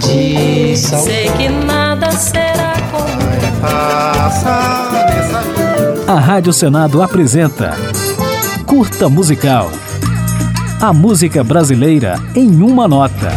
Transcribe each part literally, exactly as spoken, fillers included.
cidade. Sei que nada será como passa nessa vida. A Rádio Senado apresenta Curta Musical. A música brasileira em uma nota.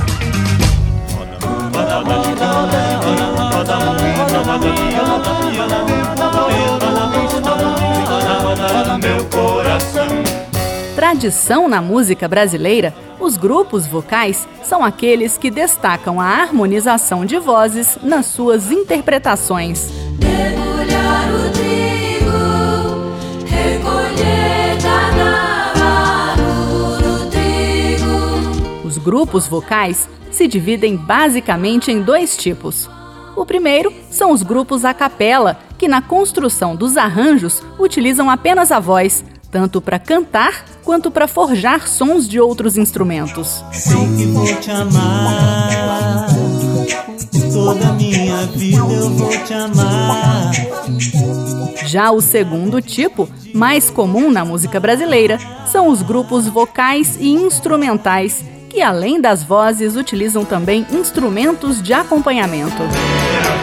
Tradição na música brasileira, os grupos vocais são aqueles que destacam a harmonização de vozes nas suas interpretações. Debulhar o trigo, recolher danado do trigo. Os grupos vocais se dividem basicamente em dois tipos. O primeiro são os grupos a capela, que na construção dos arranjos utilizam apenas a voz, tanto para cantar quanto para forjar sons de outros instrumentos. Sei que vou te amar, toda minha vida eu vou te amar. Já o segundo tipo, mais comum na música brasileira, são os grupos vocais e instrumentais, que além das vozes utilizam também instrumentos de acompanhamento.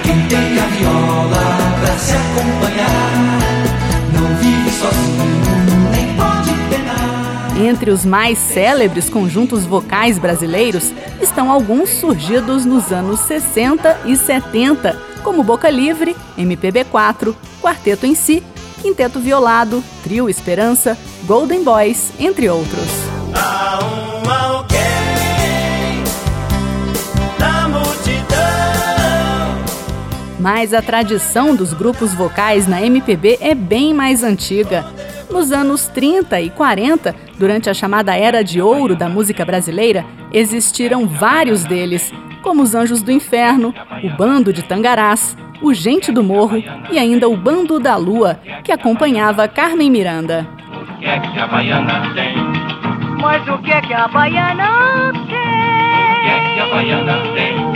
Quem tem a viola pra se acompanhar, não vive sozinho. Entre os mais célebres conjuntos vocais brasileiros estão alguns surgidos nos anos sessenta e setenta, como Boca Livre, M P B quatro, Quarteto em Si, Quinteto Violado, Trio Esperança, Golden Boys, entre outros. Há um alguém na multidão. Mas a tradição dos grupos vocais na M P B é bem mais antiga. Nos anos trinta e quarenta, durante a chamada Era de Ouro da música brasileira, existiram vários deles, como os Anjos do Inferno, o Bando de Tangarás, o Gente do Morro e ainda o Bando da Lua, que acompanhava Carmen Miranda. O que é que a baiana tem? Mas o que é que a baiana tem? O que é que a baiana tem?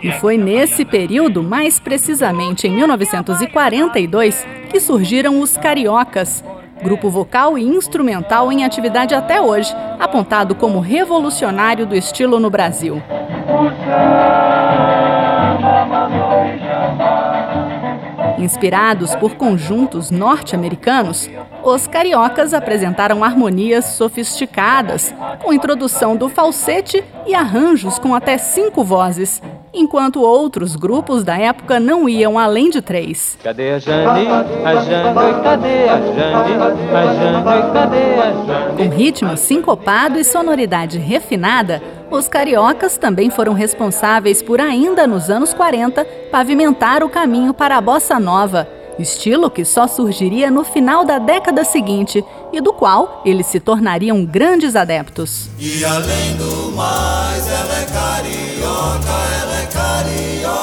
E foi nesse período, mais precisamente em mil novecentos e quarenta e dois, que surgiram os Cariocas, grupo vocal e instrumental em atividade até hoje, apontado como revolucionário do estilo no Brasil. Inspirados por conjuntos norte-americanos, os Cariocas apresentaram harmonias sofisticadas, com introdução do falsete e arranjos com até cinco vozes, enquanto outros grupos da época não iam além de três. Cadê a Jane? A Jane, cadê a Jane? A Jane, cadê a Jane? Com ritmo sincopado e sonoridade refinada, os Cariocas também foram responsáveis por, ainda nos anos quarenta, pavimentar o caminho para a bossa nova, estilo que só surgiria no final da década seguinte e do qual eles se tornariam grandes adeptos. E além do mais, ela é carioca, ela é carioca.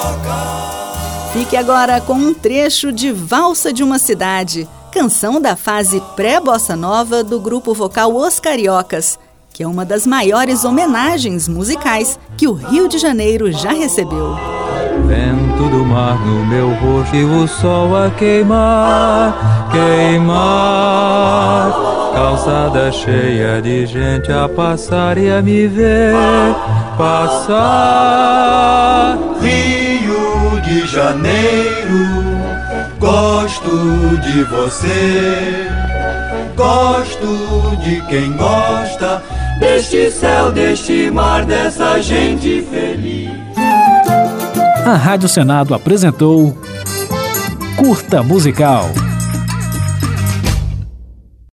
Fique agora com um trecho de Valsa de uma Cidade, canção da fase pré-bossa nova do grupo vocal Os Cariocas, que é uma das maiores homenagens musicais que o Rio de Janeiro já recebeu. Vento do mar no meu rosto e o sol a queimar, queimar. Calçada cheia de gente a passar e a me ver passar. Rio de Janeiro, gosto de você, gosto de quem gosta deste céu, deste mar, dessa gente feliz. A Rádio Senado apresentou Curta Musical.